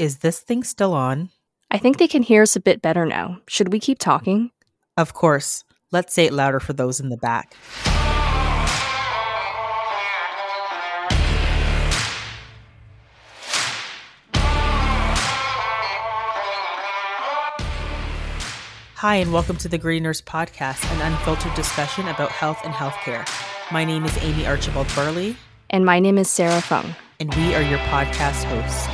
Is this thing still on? I think they can hear us a bit better now. Should we keep talking? Of course. Let's say it louder for those in the back. Hi, and welcome to the Greeners Podcast, an unfiltered discussion about health and healthcare. My name is Amy Archibald-Burley. And my name is Sarah Fung. And we are your podcast hosts.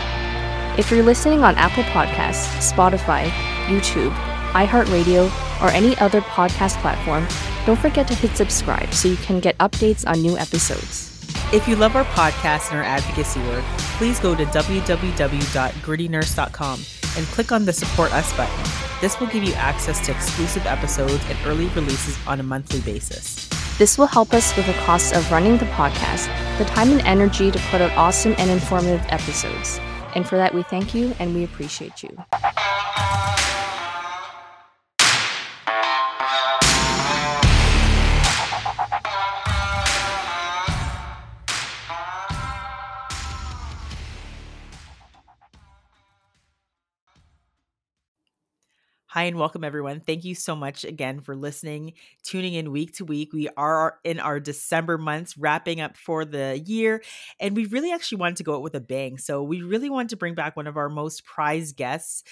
If you're listening on Apple Podcasts, Spotify, YouTube, iHeartRadio, or any other podcast platform, don't forget to hit subscribe so you can get updates on new episodes. If you love our podcast and our advocacy work, please go to www.GrittyNurse.com and click on the Support Us button. This will give you access to exclusive episodes and early releases on a monthly basis. This will help us with the cost of running the podcast, the time and energy to put out awesome and informative episodes. And for that, we thank you and we appreciate you. Hi and welcome everyone. Thank you so much again for listening, tuning in week to week. We are in our December months, wrapping up for the year, and we really actually wanted to go out with a bang. So we really wanted to bring back one of our most prized guests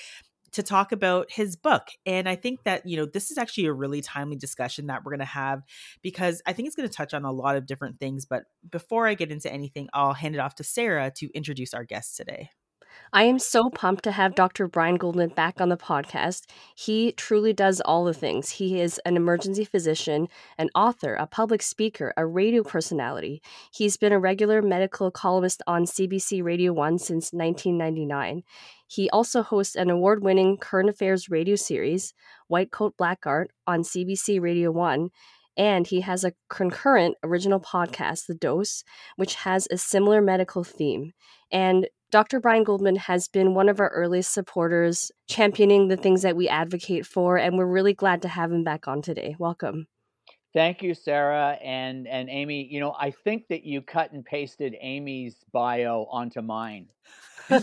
to talk about his book. And I think that, you know, this is actually a really timely discussion that we're going to have because I think it's going to touch on a lot of different things. But before I get into anything, I'll hand it off to Sarah to introduce our guest today. I am so pumped to have Dr. Brian Goldman back on the podcast. He truly does all the things. He is an emergency physician, an author, a public speaker, a radio personality. He's been a regular medical columnist on CBC Radio One since 1999. He also hosts an award-winning current affairs radio series, White Coat, Black Art, on CBC Radio One. And he has a concurrent original podcast, The Dose, which has a similar medical theme. And Dr. Brian Goldman has been one of our earliest supporters, championing the things that we advocate for, and we're really glad to have him back on today. Welcome. Thank you, Sarah and Amy. You know, I think that you cut and pasted Amy's bio onto mine.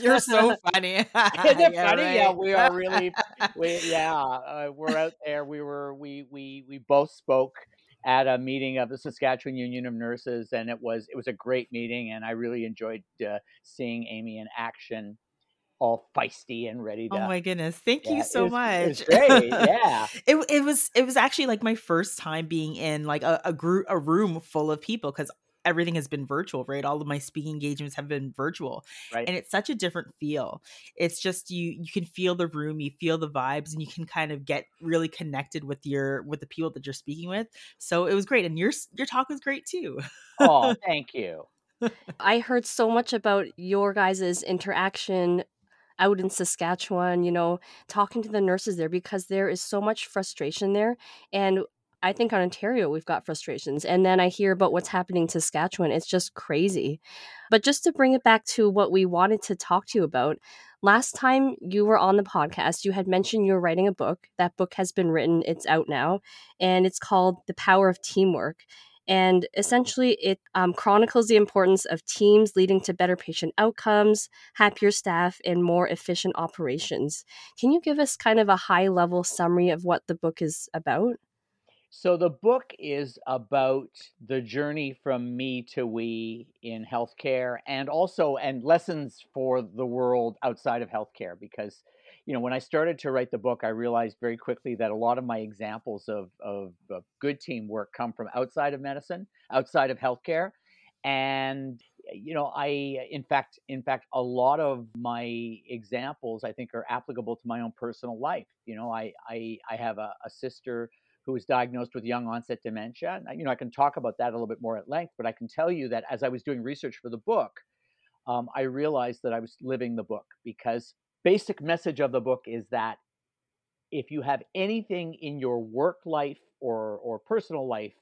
You're so funny. Isn't it funny? Right? Yeah, we are really. We're out there. We both spoke at a meeting of the Saskatchewan Union of Nurses, and it was a great meeting, and I really enjoyed seeing Amy in action, all feisty and ready to. Oh my goodness! Thank you so much. It was great. Yeah, it was actually like my first time being in like a room full of people because everything has been virtual, right? All of my speaking engagements have been virtual, right? And it's such a different feel. It's just you can feel the room, you feel the vibes, and you can kind of get really connected with the people that you're speaking with. So it was great, and your talk was great too. Oh, thank you. I heard so much about your guys' interaction out in Saskatchewan. You know, talking to the nurses there because there is so much frustration there, and I think on Ontario, we've got frustrations. And then I hear about what's happening to Saskatchewan. It's just crazy. But just to bring it back to what we wanted to talk to you about, last time you were on the podcast, you had mentioned you were writing a book. That book has been written. It's out now. And it's called The Power of Teamwork. And essentially, it chronicles the importance of teams leading to better patient outcomes, happier staff, and more efficient operations. Can you give us kind of a high-level summary of what the book is about? So the book is about the journey from me to we in healthcare and lessons for the world outside of healthcare. Because, you know, when I started to write the book, I realized very quickly that a lot of my examples of good teamwork come from outside of medicine, outside of healthcare. And, you know, in fact, a lot of my examples, I think, are applicable to my own personal life. You know, I have a sister who was diagnosed with young onset dementia. You know, I can talk about that a little bit more at length, but I can tell you that as I was doing research for the book, I realized that I was living the book, because basic message of the book is that if you have anything in your work life or personal life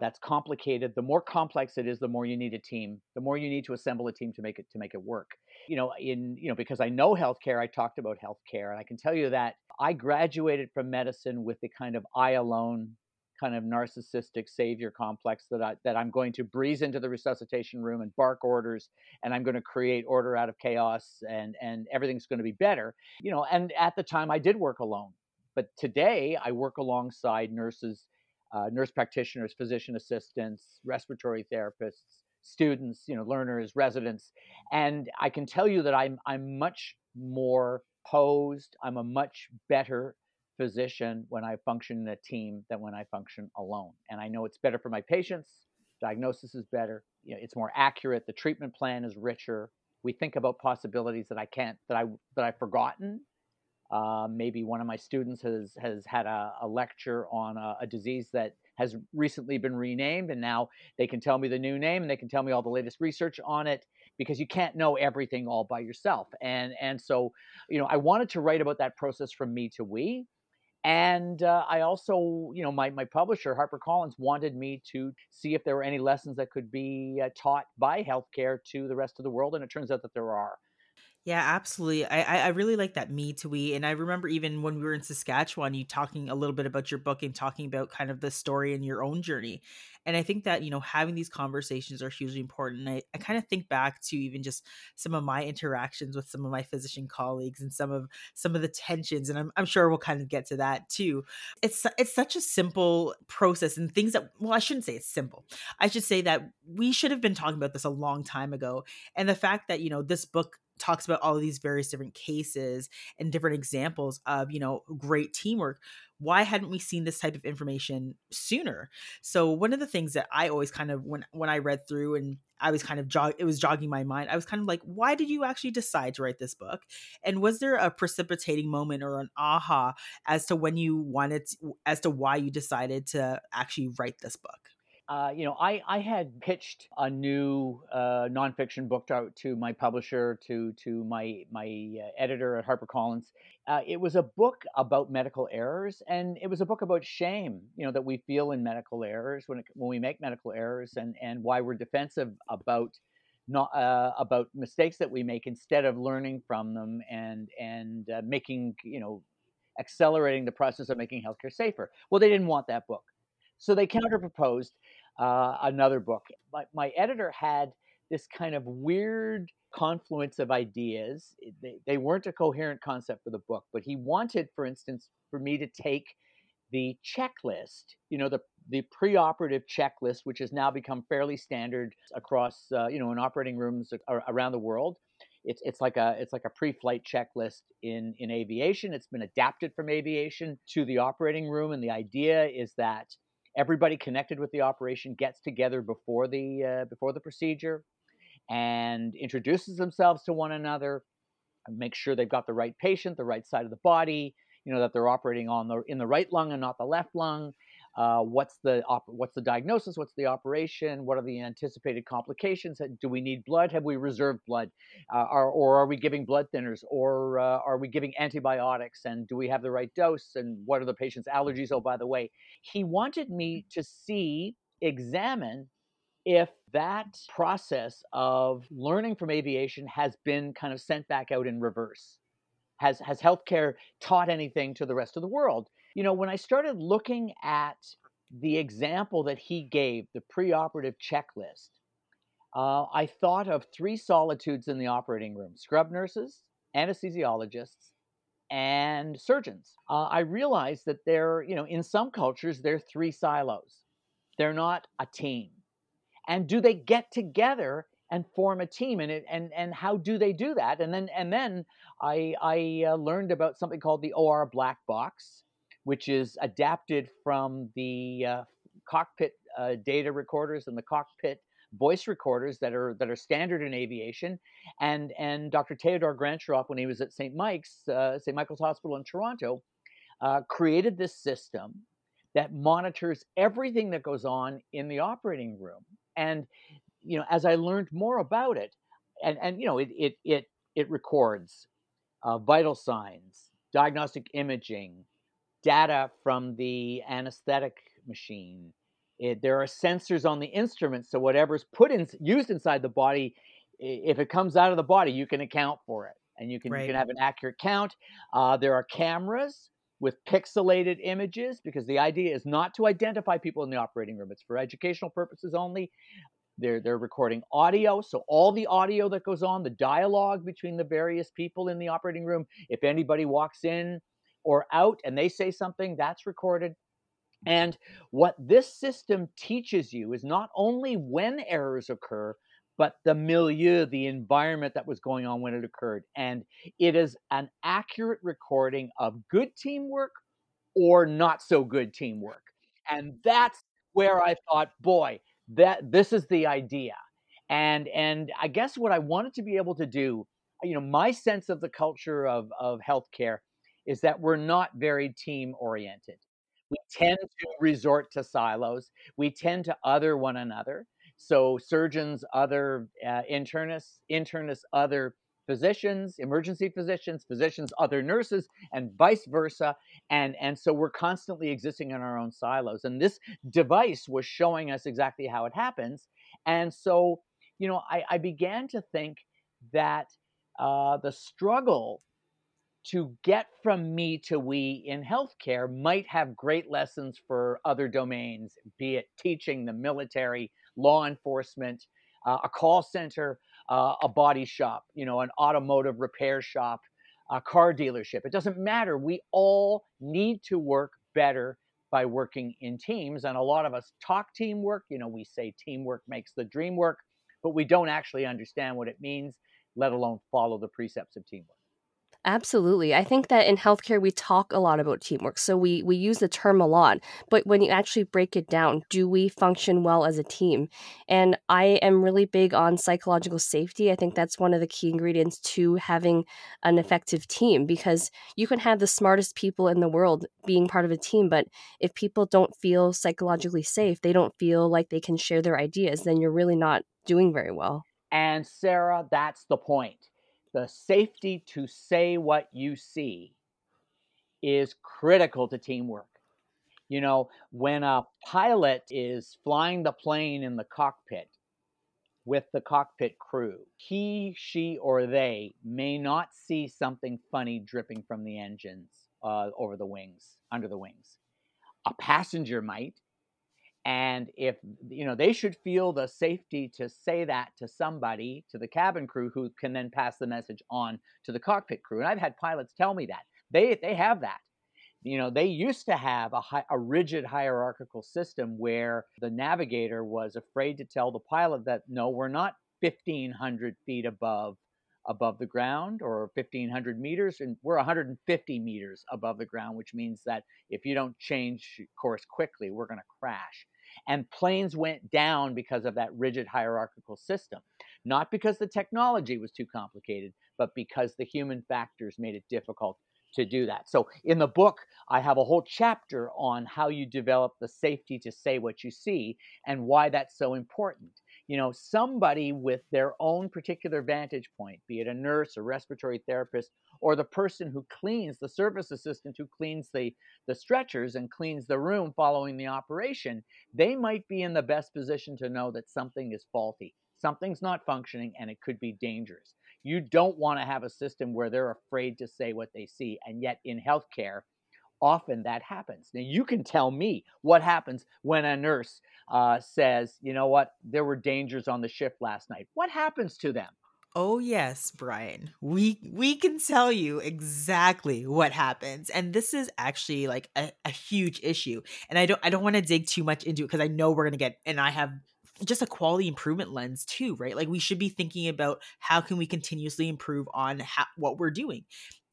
that's complicated, the more complex it is, the more you need a team, the more you need to assemble a team to make it work. You know, because I know healthcare, I talked about healthcare, and I can tell you that I graduated from medicine with the kind of I alone kind of narcissistic savior complex that I'm going to breeze into the resuscitation room and bark orders, and I'm going to create order out of chaos, and everything's going to be better. You know, and at the time I did work alone, but today I work alongside nurses, nurse practitioners, physician assistants, respiratory therapists, students, you know, learners, residents, and I can tell you that I'm much more posed. I'm a much better physician when I function in a team than when I function alone. And I know it's better for my patients. Diagnosis is better. You know, it's more accurate. The treatment plan is richer. We think about possibilities that I've forgotten. Maybe one of my students has had a lecture on a disease that has recently been renamed, and now they can tell me the new name and they can tell me all the latest research on it, because you can't know everything all by yourself. And so, you know, I wanted to write about that process from me to we. And I also, you know, my publisher, HarperCollins, wanted me to see if there were any lessons that could be taught by healthcare to the rest of the world. And it turns out that there are. Yeah, absolutely. I really like that me to we. And I remember even when we were in Saskatchewan, you talking a little bit about your book and talking about kind of the story and your own journey. And I think that, you know, having these conversations are hugely important. I kind of think back to even just some of my interactions with some of my physician colleagues and some of the tensions. And I'm sure we'll kind of get to that too. It's such a simple process, and things that, well, I shouldn't say it's simple. I should say that we should have been talking about this a long time ago. And the fact that, you know, this book talks about all of these various different cases and different examples of, you know, great teamwork. Why hadn't we seen this type of information sooner? So one of the things that I always kind of, when I read through and I was kind of it was jogging my mind, I was kind of like, why did you actually decide to write this book? And was there a precipitating moment or an aha as to when you wanted, as to why you decided to actually write this book? You know, I had pitched a new nonfiction book to my publisher, to my editor at HarperCollins. It was a book about medical errors, and it was a book about shame, you know, that we feel in medical errors when we make medical errors, and why we're defensive about mistakes that we make instead of learning from them and making, you know, accelerating the process of making healthcare safer. Well, they didn't want that book, so they counterproposed another book. My editor had this kind of weird confluence of ideas. They weren't a coherent concept for the book, but he wanted, for instance, for me to take the checklist, you know, the preoperative checklist, which has now become fairly standard across, you know, in operating rooms around the world. It's like a pre-flight checklist in aviation. It's been adapted from aviation to the operating room, and the idea is that everybody connected with the operation gets together before the procedure and introduces themselves to one another, and makes sure they've got the right patient, the right side of the body, you know, that they're operating in the right lung and not the left lung. What's the diagnosis? What's the operation? What are the anticipated complications? Do we need blood? Have we reserved blood? Or are we giving blood thinners? Or are we giving antibiotics? And do we have the right dose? And what are the patient's allergies? Oh, by the way, he wanted me to examine if that process of learning from aviation has been kind of sent back out in reverse. Has healthcare taught anything to the rest of the world? You know, when I started looking at the example that he gave, the preoperative checklist, I thought of three solitudes in the operating room: scrub nurses, anesthesiologists, and surgeons. I realized that you know, in some cultures, they're three silos. They're not a team. And do they get together and form a team? And how do they do that? And then I learned about something called the OR black box, which is adapted from the cockpit data recorders and the cockpit voice recorders that are standard in aviation. And Dr. Teodor Grancharov, when he was at St. Michael's Hospital in Toronto, created this system that monitors everything that goes on in the operating room. And, you know, as I learned more about it, and you know, it records vital signs, diagnostic imaging, data from the anesthetic machine. There are sensors on the instruments, so whatever's used inside the body, if it comes out of the body, you can account for it, and you can have an accurate count. There are cameras, with pixelated images, because the idea is not to identify people in the operating room. It's for educational purposes only. They're recording audio. So all the audio that goes on, the dialogue between the various people in the operating room, if anybody walks in or out and they say something, that's recorded. And what this system teaches you is not only when errors occur, but the milieu, the environment that was going on when it occurred. And it is an accurate recording of good teamwork or not so good teamwork. And that's where I thought, boy, that this is the idea. And I guess what I wanted to be able to do, you know, my sense of the culture of healthcare is that we're not very team oriented. We tend to resort to silos. We tend to other one another. So surgeons, other internists, other physicians, emergency physicians, other nurses, and vice versa. And so we're constantly existing in our own silos. And this device was showing us exactly how it happens. And so, you know, I began to think that the struggle to get from me to we in healthcare might have great lessons for other domains, be it teaching, the military, law enforcement, a call center, a body shop, you know, an automotive repair shop, a car dealership. It doesn't matter. We all need to work better by working in teams. And a lot of us talk teamwork. You know, we say teamwork makes the dream work, but we don't actually understand what it means, let alone follow the precepts of teamwork. Absolutely. I think that in healthcare, we talk a lot about teamwork. So we use the term a lot. But when you actually break it down, do we function well as a team? And I am really big on psychological safety. I think that's one of the key ingredients to having an effective team, because you can have the smartest people in the world being part of a team. But if people don't feel psychologically safe, they don't feel like they can share their ideas, then you're really not doing very well. And Sarah, that's the point. The safety to say what you see is critical to teamwork. You know, when a pilot is flying the plane in the cockpit with the cockpit crew, he, she, or they may not see something funny dripping from the engines over the wings, under the wings. A passenger might. And if, you know, they should feel the safety to say that to somebody, to the cabin crew, who can then pass the message on to the cockpit crew. And I've had pilots tell me that they have that. You know, they used to have a rigid hierarchical system where the navigator was afraid to tell the pilot that, no, we're not 1,500 feet above the ground, or 1,500 meters, and we're 150 meters above the ground, which means that if you don't change course quickly, we're going to crash. And planes went down because of that rigid hierarchical system, not because the technology was too complicated, but because the human factors made it difficult to do that. So in the book, I have a whole chapter on how you develop the safety to say what you see and why that's so important. You know, somebody with their own particular vantage point, be it a nurse, a respiratory therapist, or the person who cleans, the service assistant who cleans the stretchers and cleans the room following the operation, they might be in the best position to know that something is faulty, something's not functioning, and it could be dangerous. You don't want to have a system where they're afraid to say what they see, and yet in healthcare, often that happens. Now, you can tell me what happens when a nurse says, you know what, there were dangers on the shift last night. What happens to them? Oh, yes, Brian. We can tell you exactly what happens. And this is actually like a huge issue. And I don't want to dig too much into it, because I know we're going to get, and I have just a quality improvement lens too, right? Like, we should be thinking about how can we continuously improve on what we're doing.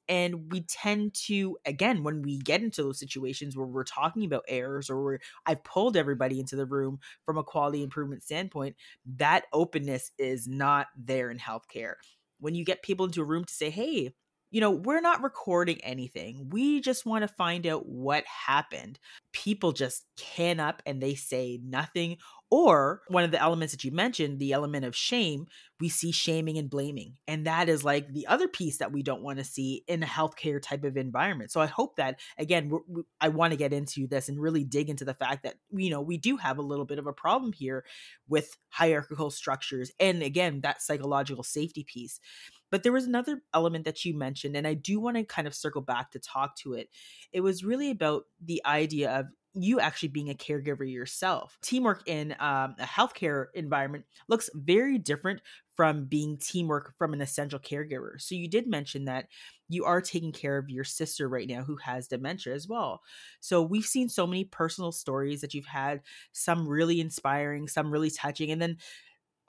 And we tend to, again, when we get into those situations where we're talking about errors, or where I've pulled everybody into the room from a quality improvement standpoint, that openness is not there in healthcare. When you get people into a room to say, hey, you know, we're not recording anything, we just want to find out what happened, people just can up and they say nothing. Or one of the elements that you mentioned, the element of shame, we see shaming and blaming. And that is like the other piece that we don't want to see in a healthcare type of environment. So I hope that, again, I want to get into this and really dig into the fact that, you know, we do have a little bit of a problem here with hierarchical structures. And again, that psychological safety piece. But there was another element that you mentioned, and I do want to kind of circle back to talk to it. It was really about the idea of you actually being a caregiver yourself. Teamwork in a healthcare environment looks very different from being teamwork from an essential caregiver. So you did mention that you are taking care of your sister right now who has dementia as well. So we've seen so many personal stories that you've had, some really inspiring, some really touching, and then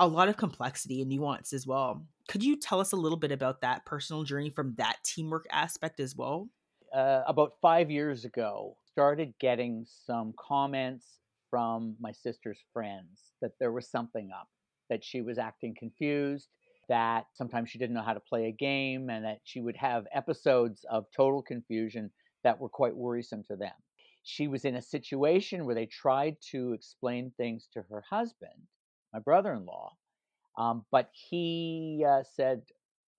a lot of complexity and nuance as well. Could you tell us a little bit about that personal journey from that teamwork aspect as well? About 5 years ago, started getting some comments from my sister's friends that there was something up, that she was acting confused, that sometimes she didn't know how to play a game, and that she would have episodes of total confusion that were quite worrisome to them. She was in a situation where they tried to explain things to her husband, my brother-in-law, but he said,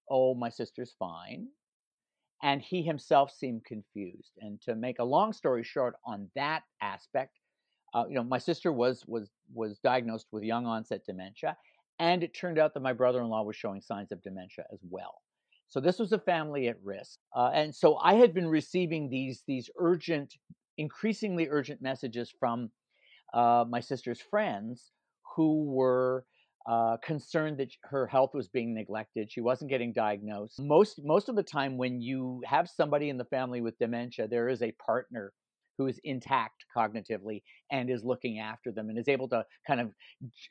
"Oh, my sister's fine." And he himself seemed confused. And to make a long story short on that aspect, my sister was diagnosed with young onset dementia. And it turned out that my brother-in-law was showing signs of dementia as well. So this was a family at risk. And so I had been receiving these urgent, increasingly urgent messages from my sister's friends who were concerned that her health was being neglected. She wasn't getting diagnosed. Most of the time when you have somebody in the family with dementia, there is a partner who is intact cognitively and is looking after them and is able to kind of,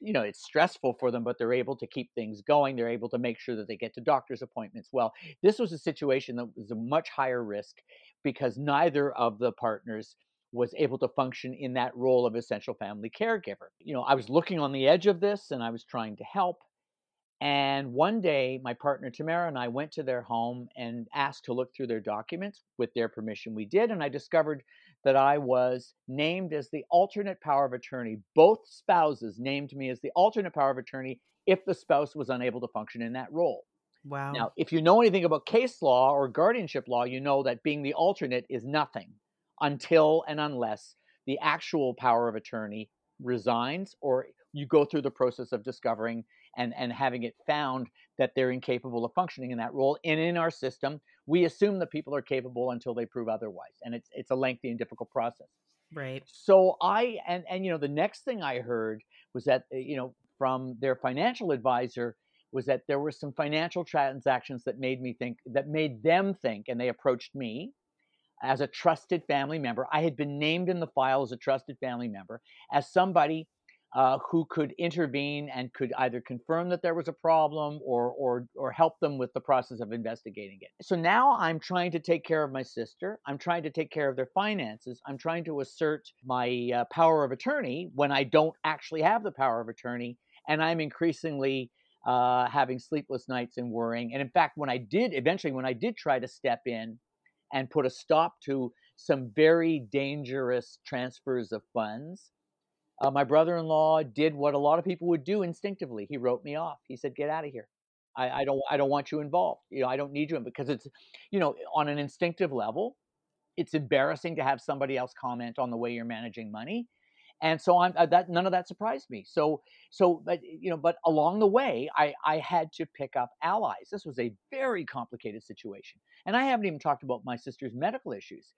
it's stressful for them, but they're able to keep things going. They're able to make sure that they get to doctor's appointments. Well, this was a situation that was a much higher risk because neither of the partners was able to function in that role of essential family caregiver. I was looking on the edge of this and I was trying to help. And one day, my partner Tamara and I went to their home and asked to look through their documents. With their permission, we did. And I discovered that I was named as the alternate power of attorney. Both spouses named me as the alternate power of attorney if the spouse was unable to function in that role. Wow. Now, if you know anything about case law or guardianship law, you know that being the alternate is nothing until and unless the actual power of attorney resigns or you go through the process of discovering and having it found that they're incapable of functioning in that role. And in our system, we assume that people are capable until they prove otherwise. And it's a lengthy and difficult process. Right. So the next thing I heard was that, from their financial advisor was that there were some financial transactions that made them think, and they approached me as a trusted family member. I had been named in the file as a trusted family member, as somebody who could intervene and could either confirm that there was a problem or help them with the process of investigating it. So now I'm trying to take care of my sister. I'm trying to take care of their finances. I'm trying to assert my power of attorney when I don't actually have the power of attorney. And I'm increasingly having sleepless nights and worrying. And in fact, when I did try to step in and put a stop to some very dangerous transfers of funds, my brother-in-law did what a lot of people would do instinctively. He wrote me off. He said, "Get out of here. I don't want you involved. I don't need you in," because it's, on an instinctive level, it's embarrassing to have somebody else comment on the way you're managing money. And so none of that surprised me. But along the way, I had to pick up allies. This was a very complicated situation. And I haven't even talked about my sister's medical issues.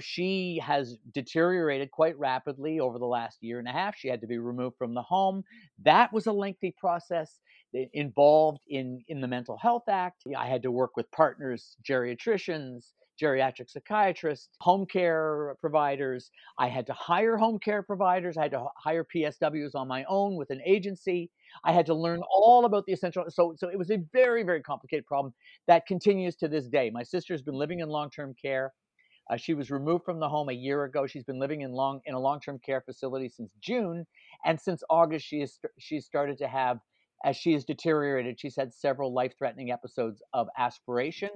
She has deteriorated quite rapidly over the last year and a half. She had to be removed from the home. That was a lengthy process involved in the Mental Health Act. I had to work with partners, geriatricians, geriatric psychiatrists, home care providers. I had to hire home care providers. I had to hire PSWs on my own with an agency. I had to learn all about the essential. So it was a very, very complicated problem that continues to this day. My sister's been living in long-term care. She was removed from the home a year ago. She's been living in a long-term care facility since June. And since August, she's started to have, as she has deteriorated, she's had several life-threatening episodes of aspiration.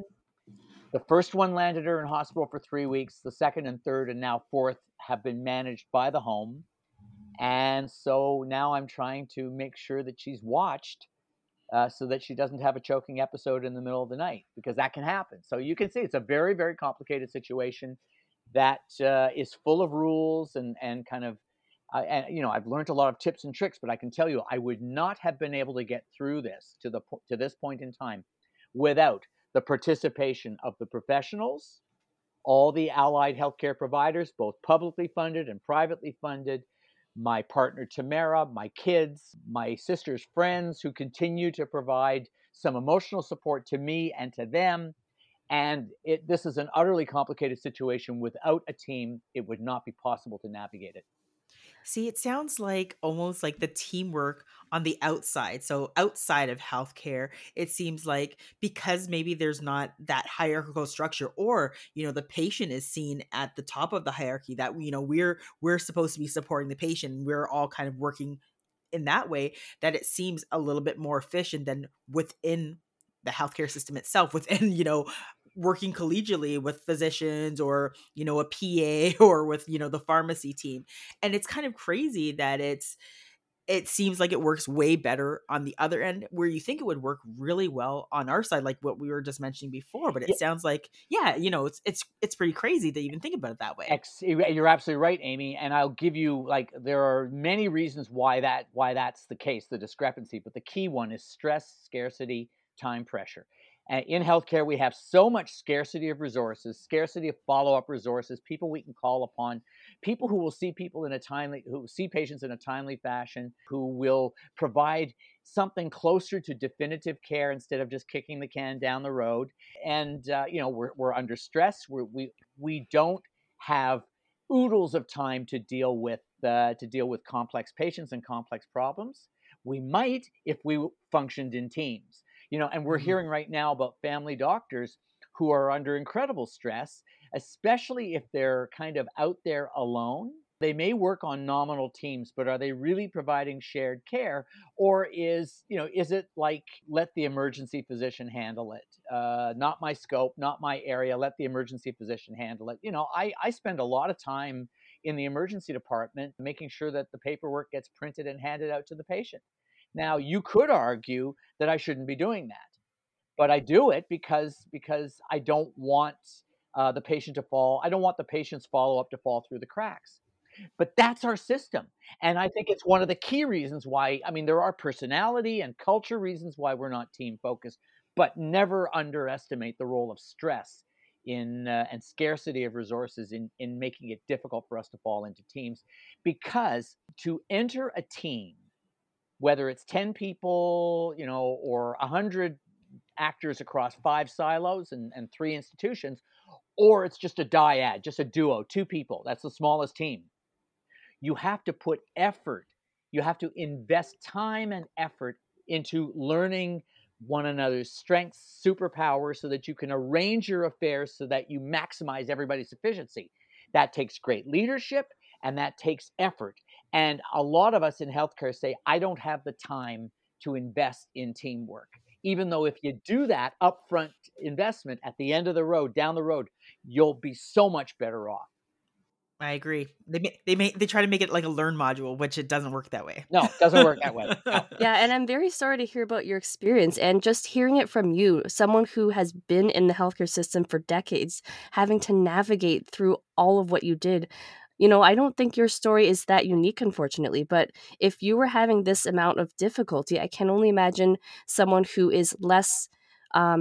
The first one landed her in hospital for 3 weeks. The second and third and now fourth have been managed by the home. And so now I'm trying to make sure that she's watched so that she doesn't have a choking episode in the middle of the night, because that can happen. So you can see it's a very, very complicated situation that is full of rules and I've learned a lot of tips and tricks, but I can tell you I would not have been able to get through this to this point in time without the participation of the professionals, all the allied healthcare providers, both publicly funded and privately funded, my partner Tamara, my kids, my sister's friends who continue to provide some emotional support to me and to them. And this is an utterly complicated situation. Without a team, it would not be possible to navigate it. See, it sounds like almost like the teamwork on the outside. So outside of healthcare, it seems like because maybe there's not that hierarchical structure, or, you know, the patient is seen at the top of the hierarchy, that, you know, we're supposed to be supporting the patient, and we're all kind of working in that way, that it seems a little bit more efficient than within the healthcare system itself, within, you know, working collegially with physicians or, you know, a PA or with, you know, the pharmacy team. And it's kind of crazy that it seems like it works way better on the other end, where you think it would work really well on our side, like what we were just mentioning before. But it sounds like, you know, it's pretty crazy to even think about it that way. You're absolutely right, Amy. And I'll give you, like, there are many reasons why that's the case, the discrepancy, but the key one is stress, scarcity, time pressure. In healthcare, we have so much scarcity of resources, scarcity of follow-up resources, people we can call upon, people who will see patients in a timely fashion, who will provide something closer to definitive care instead of just kicking the can down the road. And you know, we're under stress. We don't have oodles of time to deal with complex patients and complex problems. We might if we functioned in teams. You know, and we're hearing right now about family doctors who are under incredible stress, especially if they're kind of out there alone. They may work on nominal teams, but are they really providing shared care? Or is it like, let the emergency physician handle it? Not my scope, not my area, let the emergency physician handle it. You know, I spend a lot of time in the emergency department making sure that the paperwork gets printed and handed out to the patient. Now, you could argue that I shouldn't be doing that, but I do it because I don't want I don't want the patient's follow-up to fall through the cracks. But that's our system. And I think it's one of the key reasons why, I mean, there are personality and culture reasons why we're not team-focused, but never underestimate the role of stress and scarcity of resources in making it difficult for us to fall into teams. Because to enter a team, whether it's 10 people, you know, or 100 actors across 5 silos and 3 institutions, or it's just a dyad, just a duo, 2 people, that's the smallest team. You have to put effort, you have to invest time and effort into learning one another's strengths, superpowers, so that you can arrange your affairs so that you maximize everybody's efficiency. That takes great leadership, and that takes effort. And a lot of us in healthcare say, I don't have the time to invest in teamwork. Even though if you do that upfront investment at the end of the road, down the road, you'll be so much better off. I agree. They try to make it like a learn module, which it doesn't work that way. No, it doesn't work that way. No. Yeah, and I'm very sorry to hear about your experience, and just hearing it from you, someone who has been in the healthcare system for decades, having to navigate through all of what you did. You know, I don't think your story is that unique, unfortunately, but if you were having this amount of difficulty, I can only imagine someone who is less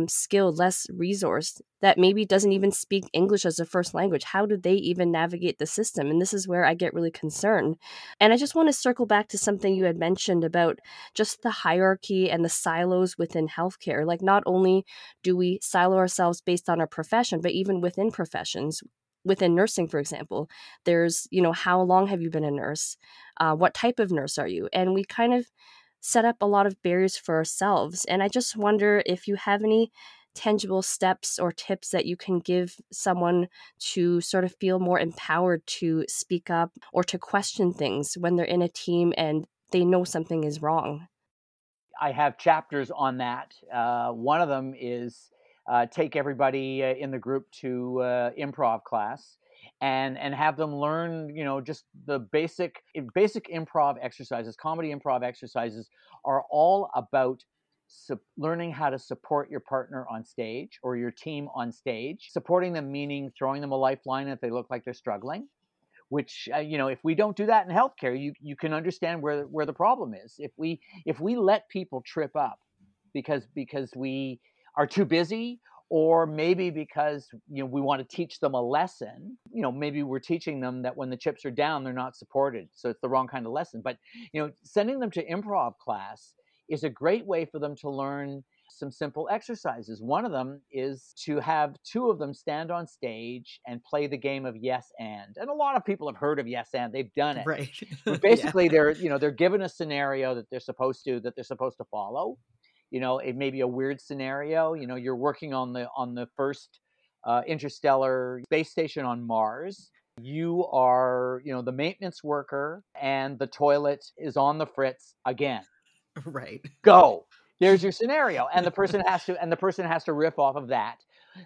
skilled, less resourced, that maybe doesn't even speak English as a first language. How do they even navigate the system? And this is where I get really concerned. And I just want to circle back to something you had mentioned about just the hierarchy and the silos within healthcare. Like, not only do we silo ourselves based on our profession, but even within professions. Within nursing, for example, there's, you know, how long have you been a nurse? What type of nurse are you? And we kind of set up a lot of barriers for ourselves. And I just wonder if you have any tangible steps or tips that you can give someone to sort of feel more empowered to speak up or to question things when they're in a team and they know something is wrong. I have chapters on that. One of them is take everybody in the group to improv class and have them learn, you know, just the basic improv exercises. Comedy improv exercises are all about learning how to support your partner on stage or your team on stage. Supporting them meaning throwing them a lifeline if they look like they're struggling, which, you know, if we don't do that in healthcare, you can understand where the problem is. If we let people trip up because we are too busy, or maybe because, you know, we want to teach them a lesson. You know, maybe we're teaching them that when the chips are down, they're not supported. So it's the wrong kind of lesson. But, you know, sending them to improv class is a great way for them to learn some simple exercises. One of them is to have two of them stand on stage and play the game of yes and. And a lot of people have heard of yes and, they've done it. Right. But basically, they're given a scenario that they're supposed to follow. You know, it may be a weird scenario. You know, you're working on the first interstellar space station on Mars. You are, you know, the maintenance worker, and the toilet is on the fritz again. Right. Go. There's your scenario. And the person has to riff off of that.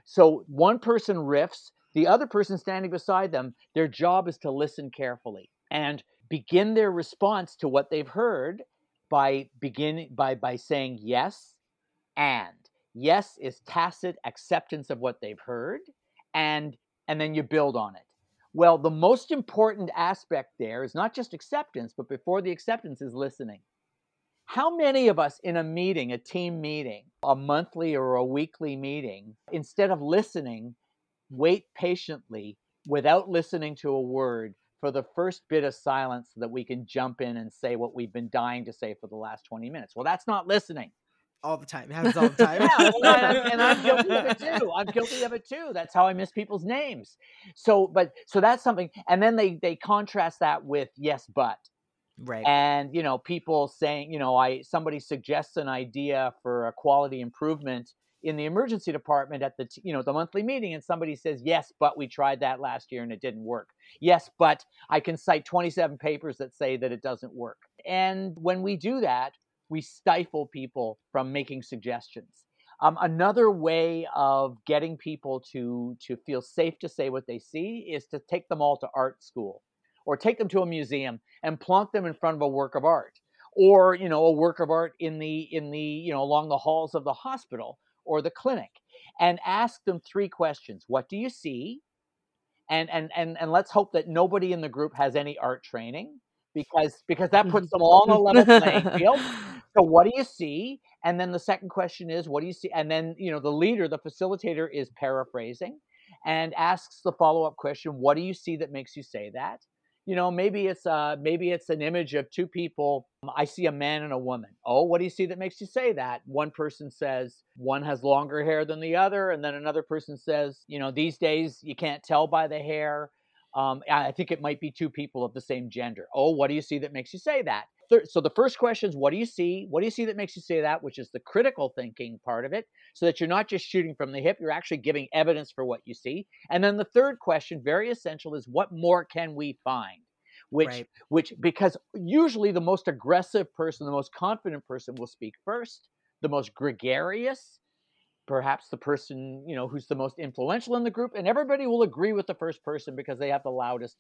So one person riffs, the other person standing beside them, their job is to listen carefully and begin their response to what they've heard by saying yes and. Yes is tacit acceptance of what they've heard, and then you build on it. Well, the most important aspect there is not just acceptance, but before the acceptance is listening. How many of us in a meeting, a team meeting, a monthly or a weekly meeting, instead of listening, wait patiently without listening to a word for the first bit of silence so that we can jump in and say what we've been dying to say for the last 20 minutes? Well, that's not listening. All the time. It happens all the time. And I'm guilty of it too. That's how I miss people's names. So that's something. And then they contrast that with yes, but. Right. And, you know, people saying, you know, somebody suggests an idea for a quality improvement in the emergency department at the monthly meeting. And somebody says, yes, but we tried that last year and it didn't work. Yes, but I can cite 27 papers that say that it doesn't work. And when we do that, we stifle people from making suggestions. Another way of getting people to feel safe to say what they see is to take them all to art school, or take them to a museum and plonk them in front of a work of art, or, you know, a work of art in the, you know, along the halls of the hospital or the clinic, and ask them three questions. What do you see? And let's hope that nobody in the group has any art training, because that puts them all on a level playing field. So what do you see? And then the second question is, what do you see? And then, you know, the leader, the facilitator, is paraphrasing and asks the follow-up question, what do you see that makes you say that? You know, maybe it's an image of two people. I see a man and a woman. Oh, what do you see that makes you say that? One person says one has longer hair than the other. And then another person says, you know, these days you can't tell by the hair. I think it might be two people of the same gender. Oh, what do you see that makes you say that? So the first question is, what do you see? What do you see that makes you say that? Which is the critical thinking part of it, so that you're not just shooting from the hip, you're actually giving evidence for what you see. And then the third question, very essential, is what more can we find? Which because usually the most aggressive person, the most confident person will speak first, the most gregarious, perhaps the person, you know, who's the most influential in the group, and everybody will agree with the first person because they have the loudest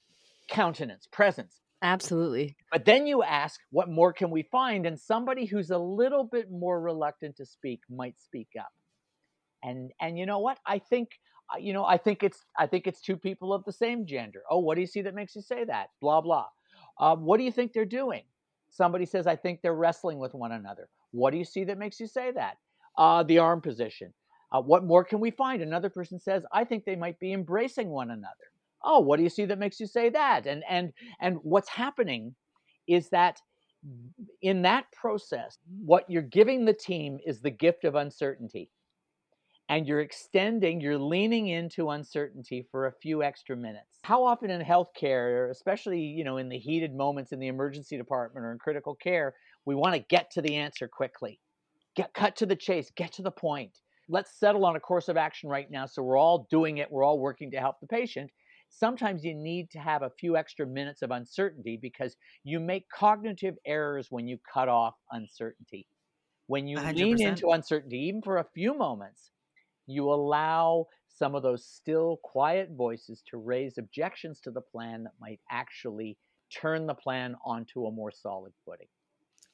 countenance, presence. Absolutely. But then you ask, what more can we find? And somebody who's a little bit more reluctant to speak might speak up. And you know what? I think it's two people of the same gender. Oh, what do you see that makes you say that? Blah, blah. What do you think they're doing? Somebody says, I think they're wrestling with one another. What do you see that makes you say that? The arm position. What more can we find? Another person says, I think they might be embracing one another. Oh, what do you see that makes you say that? And what's happening is that in that process, what you're giving the team is the gift of uncertainty. And you're leaning into uncertainty for a few extra minutes. How often in healthcare, especially, you know, in the heated moments in the emergency department or in critical care, we want to get to the answer quickly. Cut to the chase, get to the point. Let's settle on a course of action right now, so we're all doing it, we're all working to help the patient. Sometimes you need to have a few extra minutes of uncertainty, because you make cognitive errors when you cut off uncertainty. When you 100%. Lean into uncertainty, even for a few moments, you allow some of those still, quiet voices to raise objections to the plan that might actually turn the plan onto a more solid footing.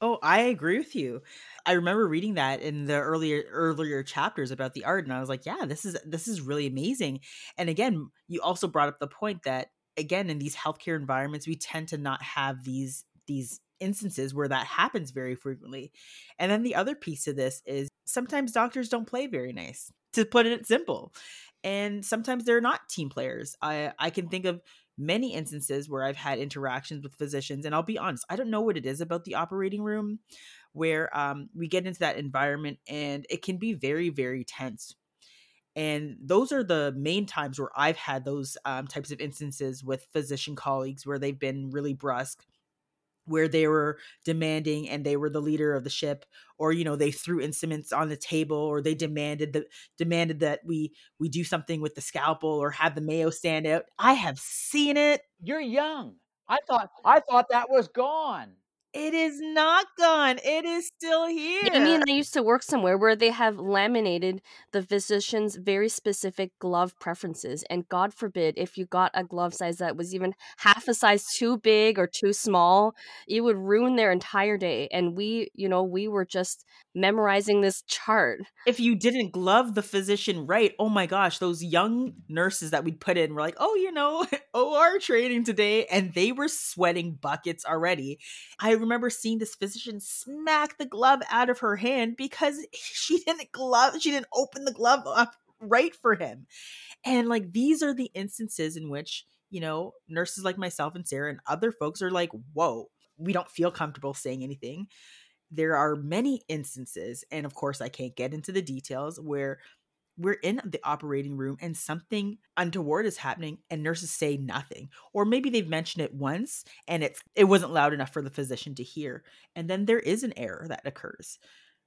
Oh, I agree with you. I remember reading that in the earlier chapters about the art, and I was like, yeah, this is really amazing. And again, you also brought up the point that, again, in these healthcare environments, we tend to not have these instances where that happens very frequently. And then the other piece of this is sometimes doctors don't play very nice, to put it simple. And sometimes they're not team players. I can think of many instances where I've had interactions with physicians, and I'll be honest, I don't know what it is about the operating room where we get into that environment and it can be very, very tense. And those are the main times where I've had those types of instances with physician colleagues where they've been really brusque, where they were demanding and they were the leader of the ship, or, you know, they threw instruments on the table, or they demanded that we do something with the scalpel or have the Mayo stand out. I have seen it. You're young. I thought that was gone. It is not gone. It is still here. Yeah, I mean, I used to work somewhere where they have laminated the physician's very specific glove preferences. And God forbid, if you got a glove size that was even half a size too big or too small, it would ruin their entire day. And we were just memorizing this chart. If you didn't glove the physician right, oh my gosh, those young nurses that we'd put in were like, OR training today. And they were sweating buckets already. I remember seeing this physician smack the glove out of her hand because she didn't open the glove up right for him. And like, these are the instances in which, you know, nurses like myself and Sarah and other folks are like, whoa, we don't feel comfortable saying anything. There are many instances, and of course I can't get into the details, where we're in the operating room and something untoward is happening and nurses say nothing. Or maybe they've mentioned it once and it wasn't loud enough for the physician to hear. And then there is an error that occurs.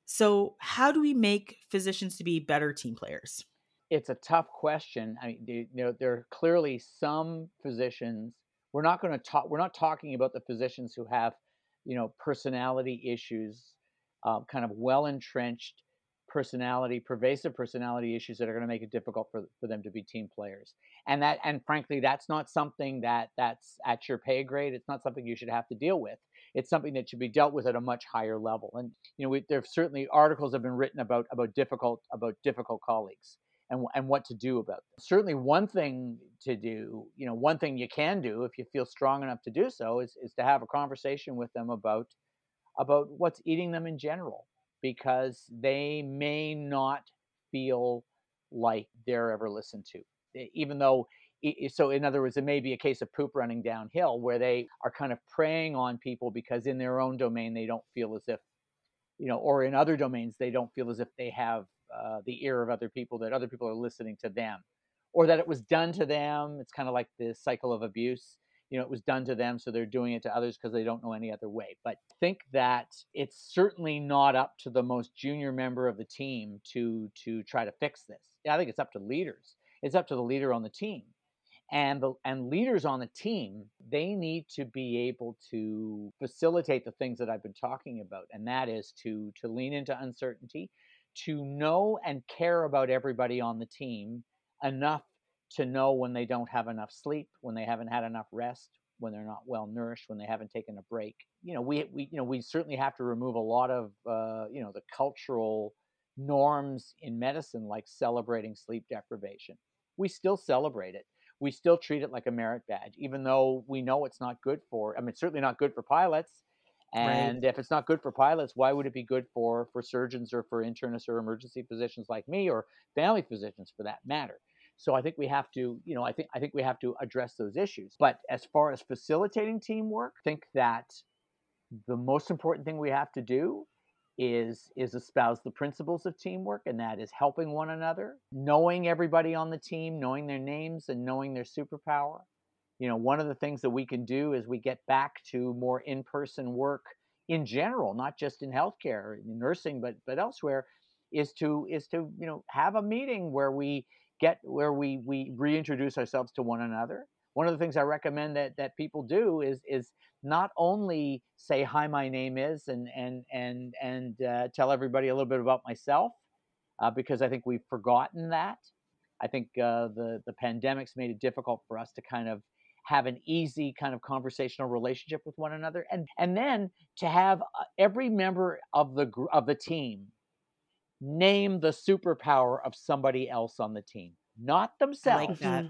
So how do we make physicians to be better team players? It's a tough question. I mean, there are clearly some physicians. We're not talking about the physicians who have, personality issues, kind of well-entrenched pervasive personality issues that are going to make it difficult for them to be team players. And frankly, that's not something that's at your pay grade. It's not something you should have to deal with. It's something that should be dealt with at a much higher level. And, there certainly articles have been written about difficult colleagues and what to do about them. Certainly one thing you can do if you feel strong enough to do so is to have a conversation with them about what's eating them in general, because they may not feel like they're ever listened to. So in other words, it may be a case of poop running downhill where they are kind of preying on people because in their own domain, they don't feel as if, or in other domains, they don't feel as if they have the ear of other people, that other people are listening to them, or that it was done to them. It's kind of like the cycle of abuse. It was done to them, so they're doing it to others because they don't know any other way. But I think that it's certainly not up to the most junior member of the team to try to fix this. I think it's up to leaders. It's up to the leader on the team. And leaders on the team, they need to be able to facilitate the things that I've been talking about, and that is to lean into uncertainty, to know and care about everybody on the team enough to know when they don't have enough sleep, when they haven't had enough rest, when they're not well nourished, when they haven't taken a break. We certainly have to remove a lot of the cultural norms in medicine, like celebrating sleep deprivation. We still celebrate it. We still treat it like a merit badge, even though we know it's not good it's certainly not good for pilots. And right. If it's not good for pilots, why would it be good for surgeons or for internists or emergency physicians like me, or family physicians for that matter? So I think we have to, I think we have to address those issues. But as far as facilitating teamwork, I think that the most important thing we have to do is espouse the principles of teamwork, and that is helping one another, knowing everybody on the team, knowing their names, and knowing their superpower. One of the things that we can do is we get back to more in-person work in general, not just in healthcare, in nursing, but elsewhere, is to have a meeting where we reintroduce ourselves to one another. One of the things I recommend that people do is not only say, hi, my name is, and tell everybody a little bit about myself, because I think we've forgotten that. I think the pandemic's made it difficult for us to kind of have an easy kind of conversational relationship with one another, and then to have every member of the team name the superpower of somebody else on the team, not themselves. I like that.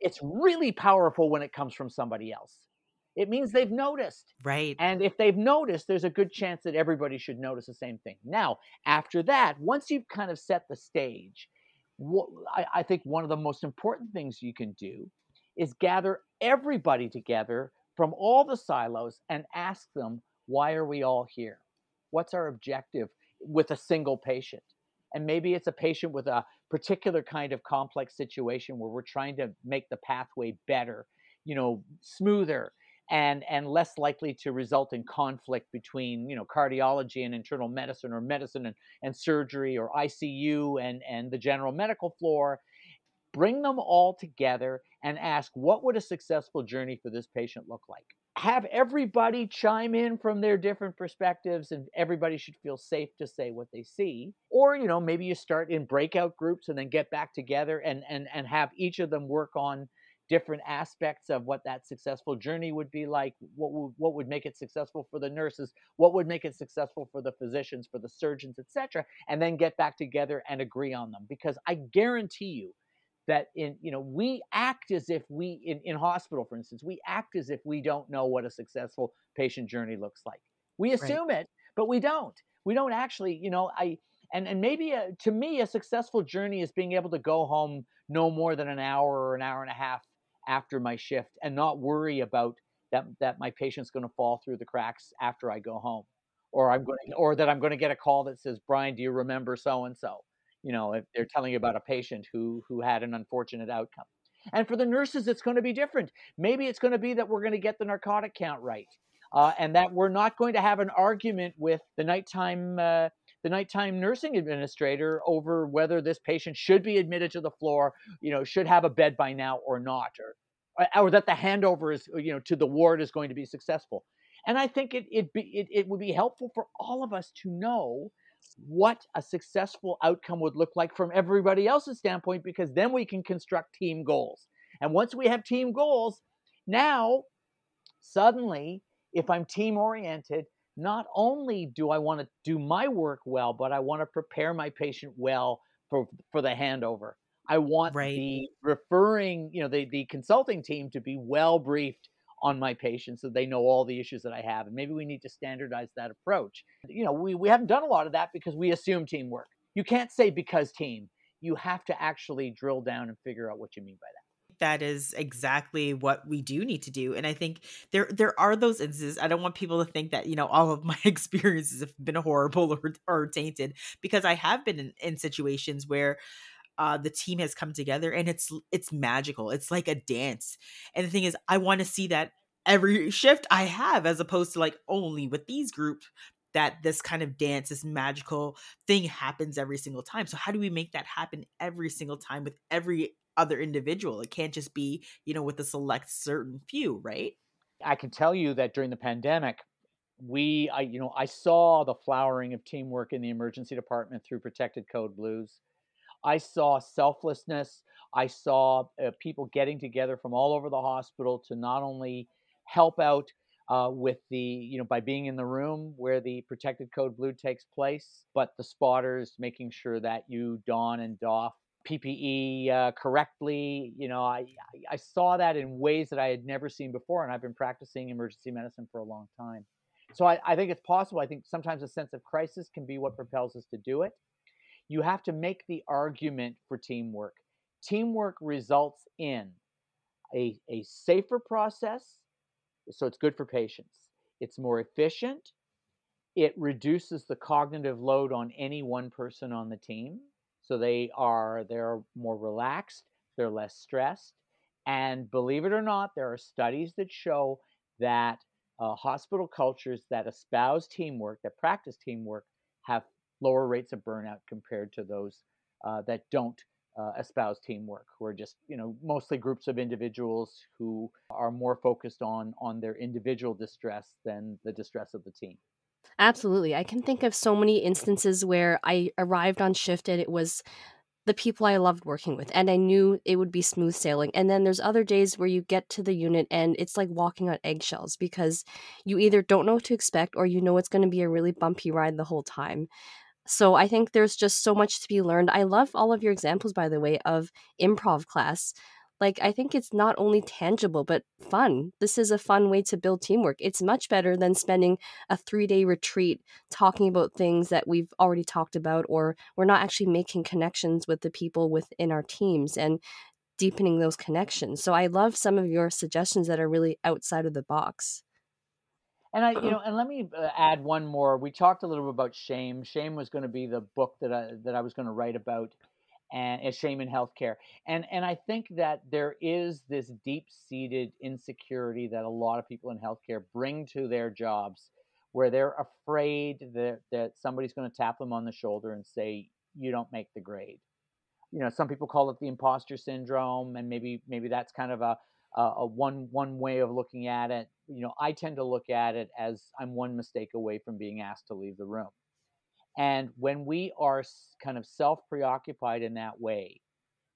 It's really powerful when it comes from somebody else. it means they've noticed. Right. And if they've noticed, there's a good chance that everybody should notice the same thing. Now, after that, once you've kind of set the stage, I think one of the most important things you can do is gather everybody together from all the silos and ask them, why are we all here? What's our objective with a single patient? And maybe it's a patient with a particular kind of complex situation where we're trying to make the pathway better, you know, smoother and less likely to result in conflict between, you know, cardiology and internal medicine, or medicine and surgery, or ICU and the general medical floor. Bring them all together and ask, what would a successful journey for this patient look like? Have everybody chime in from their different perspectives, and everybody should feel safe to say what they see. Or, you know, maybe you start in breakout groups and then get back together and have each of them work on different aspects of what that successful journey would be like. What would make it successful for the nurses? What would make it successful for the physicians, for the surgeons, etc. And then get back together and agree on them. Because I guarantee you, that in, you know, we act as if we, in hospital, for instance, we act as if we don't know what a successful patient journey looks like. We assume it, but we don't. We don't actually, you know, maybe to me, a successful journey is being able to go home no more than an hour or an hour and a half after my shift and not worry about that my patient's going to fall through the cracks after I go home, or that I'm going to get a call that says, Brian, do you remember so-and-so? You know, if they're telling you about a patient who had an unfortunate outcome. And for the nurses, it's going to be different. Maybe it's going to be that we're going to get the narcotic count right, and that we're not going to have an argument with the nighttime nursing administrator over whether this patient should be admitted to the floor, you know, should have a bed by now or not, or that the handover is, you know, to the ward is going to be successful. And I think it would be helpful for all of us to know what a successful outcome would look like from everybody else's standpoint, because then we can construct team goals. And once we have team goals, now suddenly, if I'm team oriented, not only do I want to do my work well, but I want to prepare my patient well for the handover. I want the referring, you know, the consulting team to be well briefed on my patients so they know all the issues that I have. And maybe we need to standardize that approach. You know, we haven't done a lot of that because we assume teamwork. You can't say because team. You have to actually drill down and figure out what you mean by that. That is exactly what we do need to do. And I think there are those instances. I don't want people to think that, you know, all of my experiences have been horrible or tainted, because I have been in situations where the team has come together and it's magical. It's like a dance. And the thing is, I want to see that every shift I have, as opposed to like only with these groups, that this kind of dance, this magical thing happens every single time. So how do we make that happen every single time with every other individual? It can't just be, you know, with a select certain few, right? I can tell you that during the pandemic, I saw the flowering of teamwork in the emergency department through protected code blues. I saw selflessness. I saw people getting together from all over the hospital to not only help out with the, you know, by being in the room where the protected code blue takes place, but the spotters making sure that you don and doff PPE correctly. You know, I saw that in ways that I had never seen before, and I've been practicing emergency medicine for a long time. So I think it's possible. I think sometimes a sense of crisis can be what propels us to do it. You have to make the argument for teamwork. Teamwork results in a safer process, so it's good for patients. It's more efficient. It reduces the cognitive load on any one person on the team, so they're more relaxed, they're less stressed. And believe it or not, there are studies that show that hospital cultures that espouse teamwork, that practice teamwork, have lower rates of burnout compared to those that don't espouse teamwork, who are just, you know, mostly groups of individuals who are more focused on their individual distress than the distress of the team. Absolutely. I can think of so many instances where I arrived on shift and it was the people I loved working with, and I knew it would be smooth sailing. And then there's other days where you get to the unit and it's like walking on eggshells, because you either don't know what to expect, or you know it's going to be a really bumpy ride the whole time. So I think there's just so much to be learned. I love all of your examples, by the way, of improv class. Like, I think it's not only tangible, but fun. This is a fun way to build teamwork. It's much better than spending a 3-day retreat talking about things that we've already talked about, or we're not actually making connections with the people within our teams and deepening those connections. So I love some of your suggestions that are really outside of the box. And and let me add one more. We talked a little bit about shame. Shame was going to be the book that I was going to write about, and shame in healthcare. And I think that there is this deep-seated insecurity that a lot of people in healthcare bring to their jobs, where they're afraid that somebody's going to tap them on the shoulder and say, "You don't make the grade." You know, some people call it the imposter syndrome, and maybe that's kind of a one way of looking at it. You know, I tend to look at it as I'm one mistake away from being asked to leave the room. And when we are kind of self-preoccupied in that way,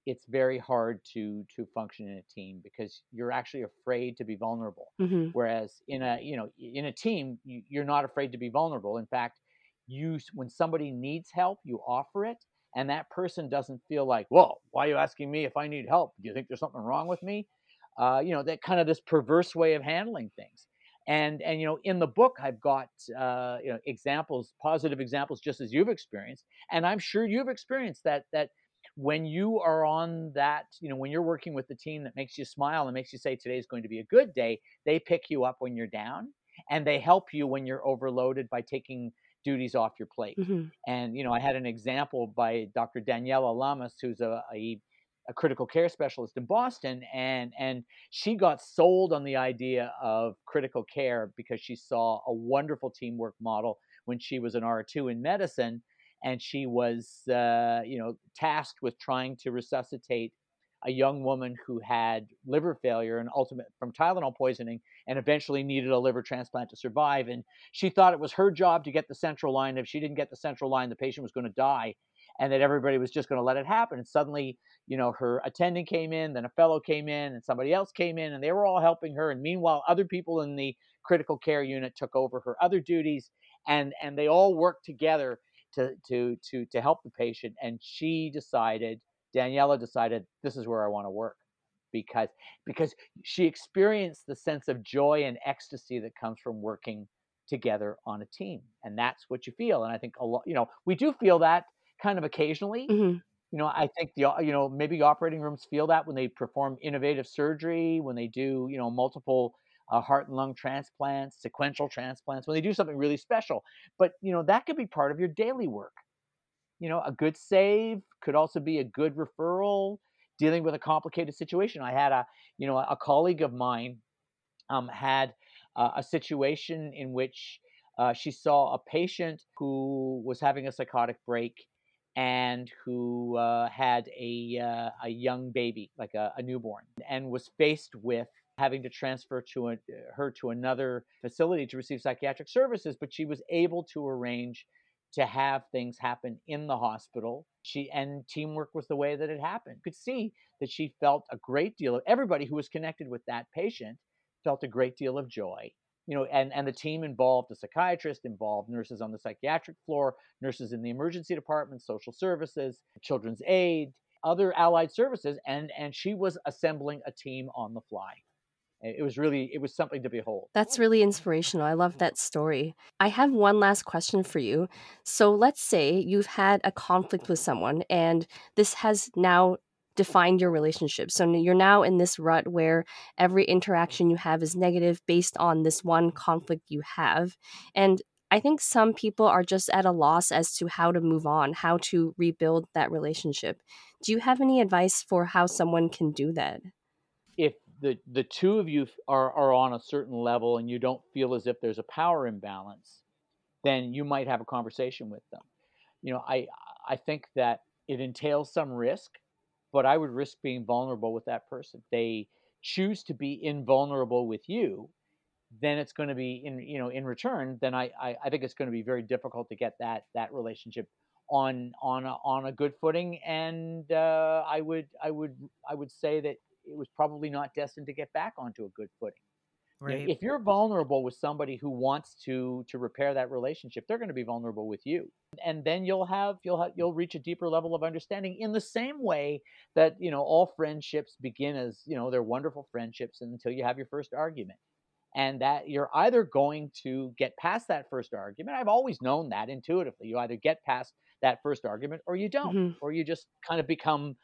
it's very hard to function in a team, because you're actually afraid to be vulnerable. Mm-hmm. Whereas in a team, you're not afraid to be vulnerable. In fact, when somebody needs help, you offer it, and that person doesn't feel like, "Whoa, why are you asking me if I need help? Do you think there's something wrong with me?" That kind of this perverse way of handling things. And in the book, I've got, examples, positive examples, just as you've experienced. And I'm sure you've experienced that when you are on that, when you're working with the team that makes you smile and makes you say, "Today's going to be a good day," they pick you up when you're down, and they help you when you're overloaded by taking duties off your plate. Mm-hmm. And, I had an example by Dr. Daniela Lamas, who's a critical care specialist in Boston, and she got sold on the idea of critical care because she saw a wonderful teamwork model when she was an R2 in medicine, and she was tasked with trying to resuscitate a young woman who had liver failure and ultimate from Tylenol poisoning, and eventually needed a liver transplant to survive. And she thought it was her job to get the central line. If she didn't get the central line, the patient was going to die, and that everybody was just going to let it happen. And suddenly, her attendant came in, then a fellow came in, and somebody else came in, and they were all helping her. And meanwhile, other people in the critical care unit took over her other duties, and they all worked together to help the patient. And Daniela decided, this is where I want to work, because she experienced the sense of joy and ecstasy that comes from working together on a team. And that's what you feel. And I think a lot, we do feel that kind of occasionally. Mm-hmm. I think maybe operating rooms feel that when they perform innovative surgery, when they do, multiple heart and lung transplants, sequential transplants, when they do something really special. But, that could be part of your daily work. A good save could also be a good referral, dealing with a complicated situation. I had a colleague of mine had a situation in which she saw a patient who was having a psychotic break, and who had a young baby, like a newborn, and was faced with having to transfer her to another facility to receive psychiatric services. But she was able to arrange to have things happen in the hospital. And teamwork was the way that it happened. You could see that she felt a great deal of, everybody who was connected with that patient felt a great deal of joy. And the team involved a psychiatrist, involved nurses on the psychiatric floor, nurses in the emergency department, social services, children's aid, other allied services, and she was assembling a team on the fly. It was something to behold. That's really inspirational. I love that story. I have one last question for you. So let's say you've had a conflict with someone, and this has now defined your relationship. So you're now in this rut where every interaction you have is negative based on this one conflict you have. And I think some people are just at a loss as to how to move on, how to rebuild that relationship. Do you have any advice for how someone can do that? If the two of you are on a certain level and you don't feel as if there's a power imbalance, then you might have a conversation with them. I think that it entails some risk, but I would risk being vulnerable with that person. They choose to be invulnerable with you, then it's going to be in return. Then I think it's going to be very difficult to get that relationship on a good footing. And I would say that it was probably not destined to get back onto a good footing. Right. If you're vulnerable with somebody who wants to repair that relationship, they're going to be vulnerable with you, and then you'll reach a deeper level of understanding. In the same way that all friendships begin as they're wonderful friendships until you have your first argument, and that you're either going to get past that first argument. I've always known that intuitively. You either get past that first argument or you don't, mm-hmm. or you just kind of become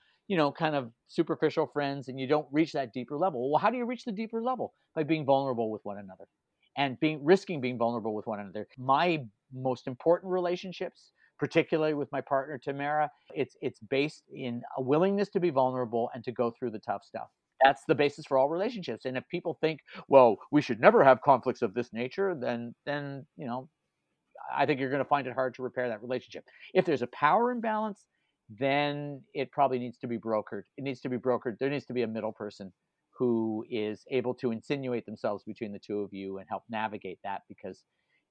kind of superficial friends, and you don't reach that deeper level. Well, how do you reach the deeper level? By being vulnerable with one another and risking being vulnerable with one another. My most important relationships, particularly with my partner, Tamara, it's based in a willingness to be vulnerable and to go through the tough stuff. That's the basis for all relationships. And if people think, well, we should never have conflicts of this nature, then I think you're going to find it hard to repair that relationship. If there's a power imbalance, then it probably needs to be brokered. It needs to be brokered. There needs to be a middle person who is able to insinuate themselves between the two of you and help navigate that, because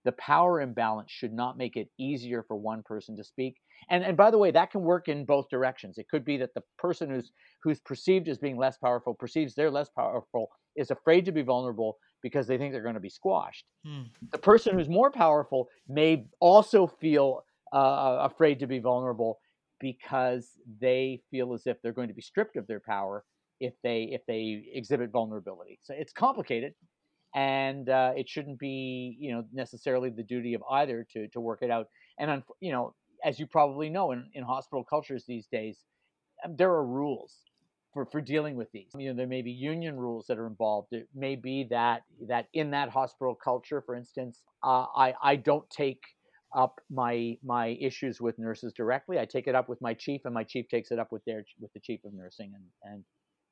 the power imbalance should not make it easier for one person to speak. And by the way, that can work in both directions. It could be that the person who's perceived as being less powerful, perceives they're less powerful, is afraid to be vulnerable because they think they're going to be squashed. Hmm. The person who's more powerful may also feel afraid to be vulnerable, because they feel as if they're going to be stripped of their power if they exhibit vulnerability. So it's complicated, and it shouldn't be necessarily the duty of either to work it out. And as you probably know, in hospital cultures these days, there are rules for dealing with these. There may be union rules that are involved. It may be that in that hospital culture, for instance, I don't take up my issues with nurses directly. I take it up with my chief, and my chief takes it up with the chief of nursing, and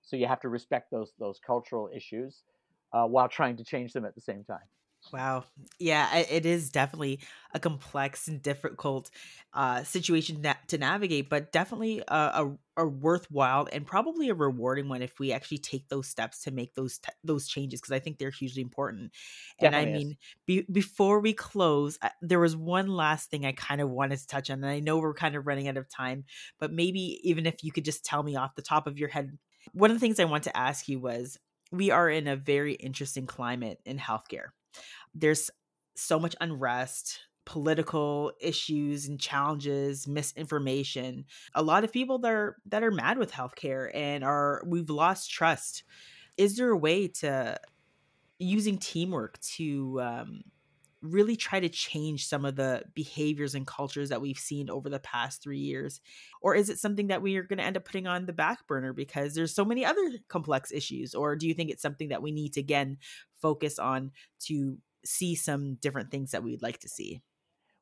so you have to respect those cultural issues while trying to change them at the same time. Wow, yeah, it is definitely a complex and difficult situation to navigate, but definitely a worthwhile and probably a rewarding one if we actually take those steps to make those changes, because I think they're hugely important. And definitely before we close, there was one last thing I kind of wanted to touch on, and I know we're kind of running out of time, but maybe even if you could just tell me off the top of your head, one of the things I want to ask you was, we are in a very interesting climate in healthcare. There's so much unrest, political issues and challenges, misinformation. A lot of people that are mad with healthcare, and we've lost trust. Is there a way to using teamwork to really try to change some of the behaviors and cultures that we've seen over the past 3 years? Or is it something that we are going to end up putting on the back burner because there's so many other complex issues? Or do you think it's something that we need to, again, focus on to see some different things that we'd like to see?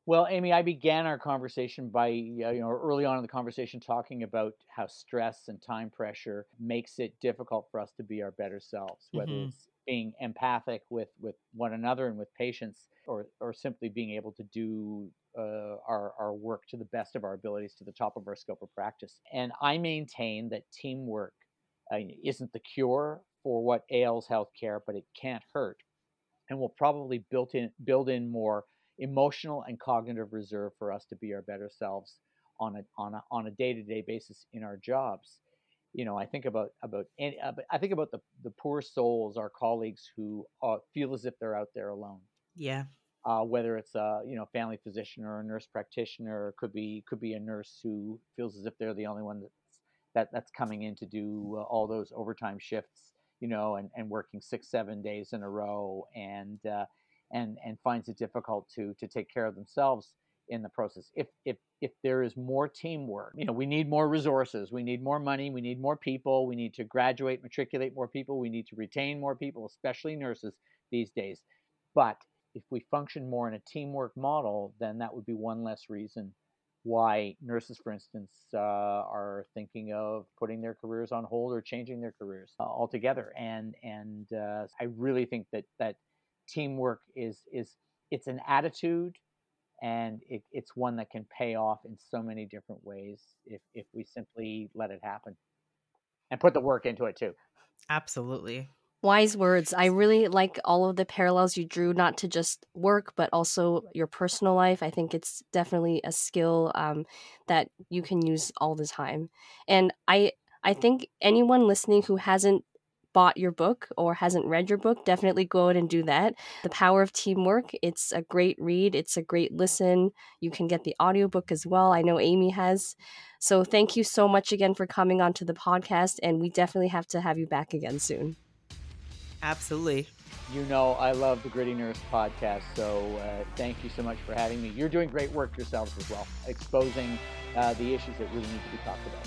Well, Amy, I began our conversation by, early on in the conversation, talking about how stress and time pressure makes it difficult for us to be our better selves, whether mm-hmm. it's being empathic with one another and with patients, or simply being able to do our work to the best of our abilities, to the top of our scope of practice. And I maintain that teamwork isn't the cure for what ails healthcare, but it can't hurt, and will probably build in more emotional and cognitive reserve for us to be our better selves on a day-to-day basis in our jobs. I think about the poor souls, our colleagues who feel as if they're out there alone. Yeah. Whether it's a family physician or a nurse practitioner, or could be a nurse who feels as if they're the only one that's coming in to do all those overtime shifts, and working 6-7 days in a row, and finds it difficult to take care of themselves in the process. If there is more teamwork, we need more resources, we need more money, we need more people, we need to matriculate more people, we need to retain more people, especially nurses these days. But if we function more in a teamwork model, then that would be one less reason why nurses, for instance, are thinking of putting their careers on hold or changing their careers altogether. And I really think that teamwork is an attitude. And it's one that can pay off in so many different ways if we simply let it happen and put the work into it too. Absolutely. Wise words. I really like all of the parallels you drew, not to just work, but also your personal life. I think it's definitely a skill that you can use all the time. And I think anyone listening who hasn't bought your book or hasn't read your book, definitely go out and do that. The Power of Teamwork, it's a great read. It's a great listen. You can get the audiobook as well. I know Amy has. So thank you so much again for coming onto the podcast, and we definitely have to have you back again soon. Absolutely. You know, I love the Gritty Nurse podcast, so thank you so much for having me. You're doing great work yourselves as well, exposing the issues that really need to be talked about.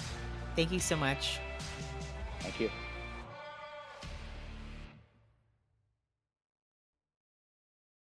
Thank you so much. Thank you.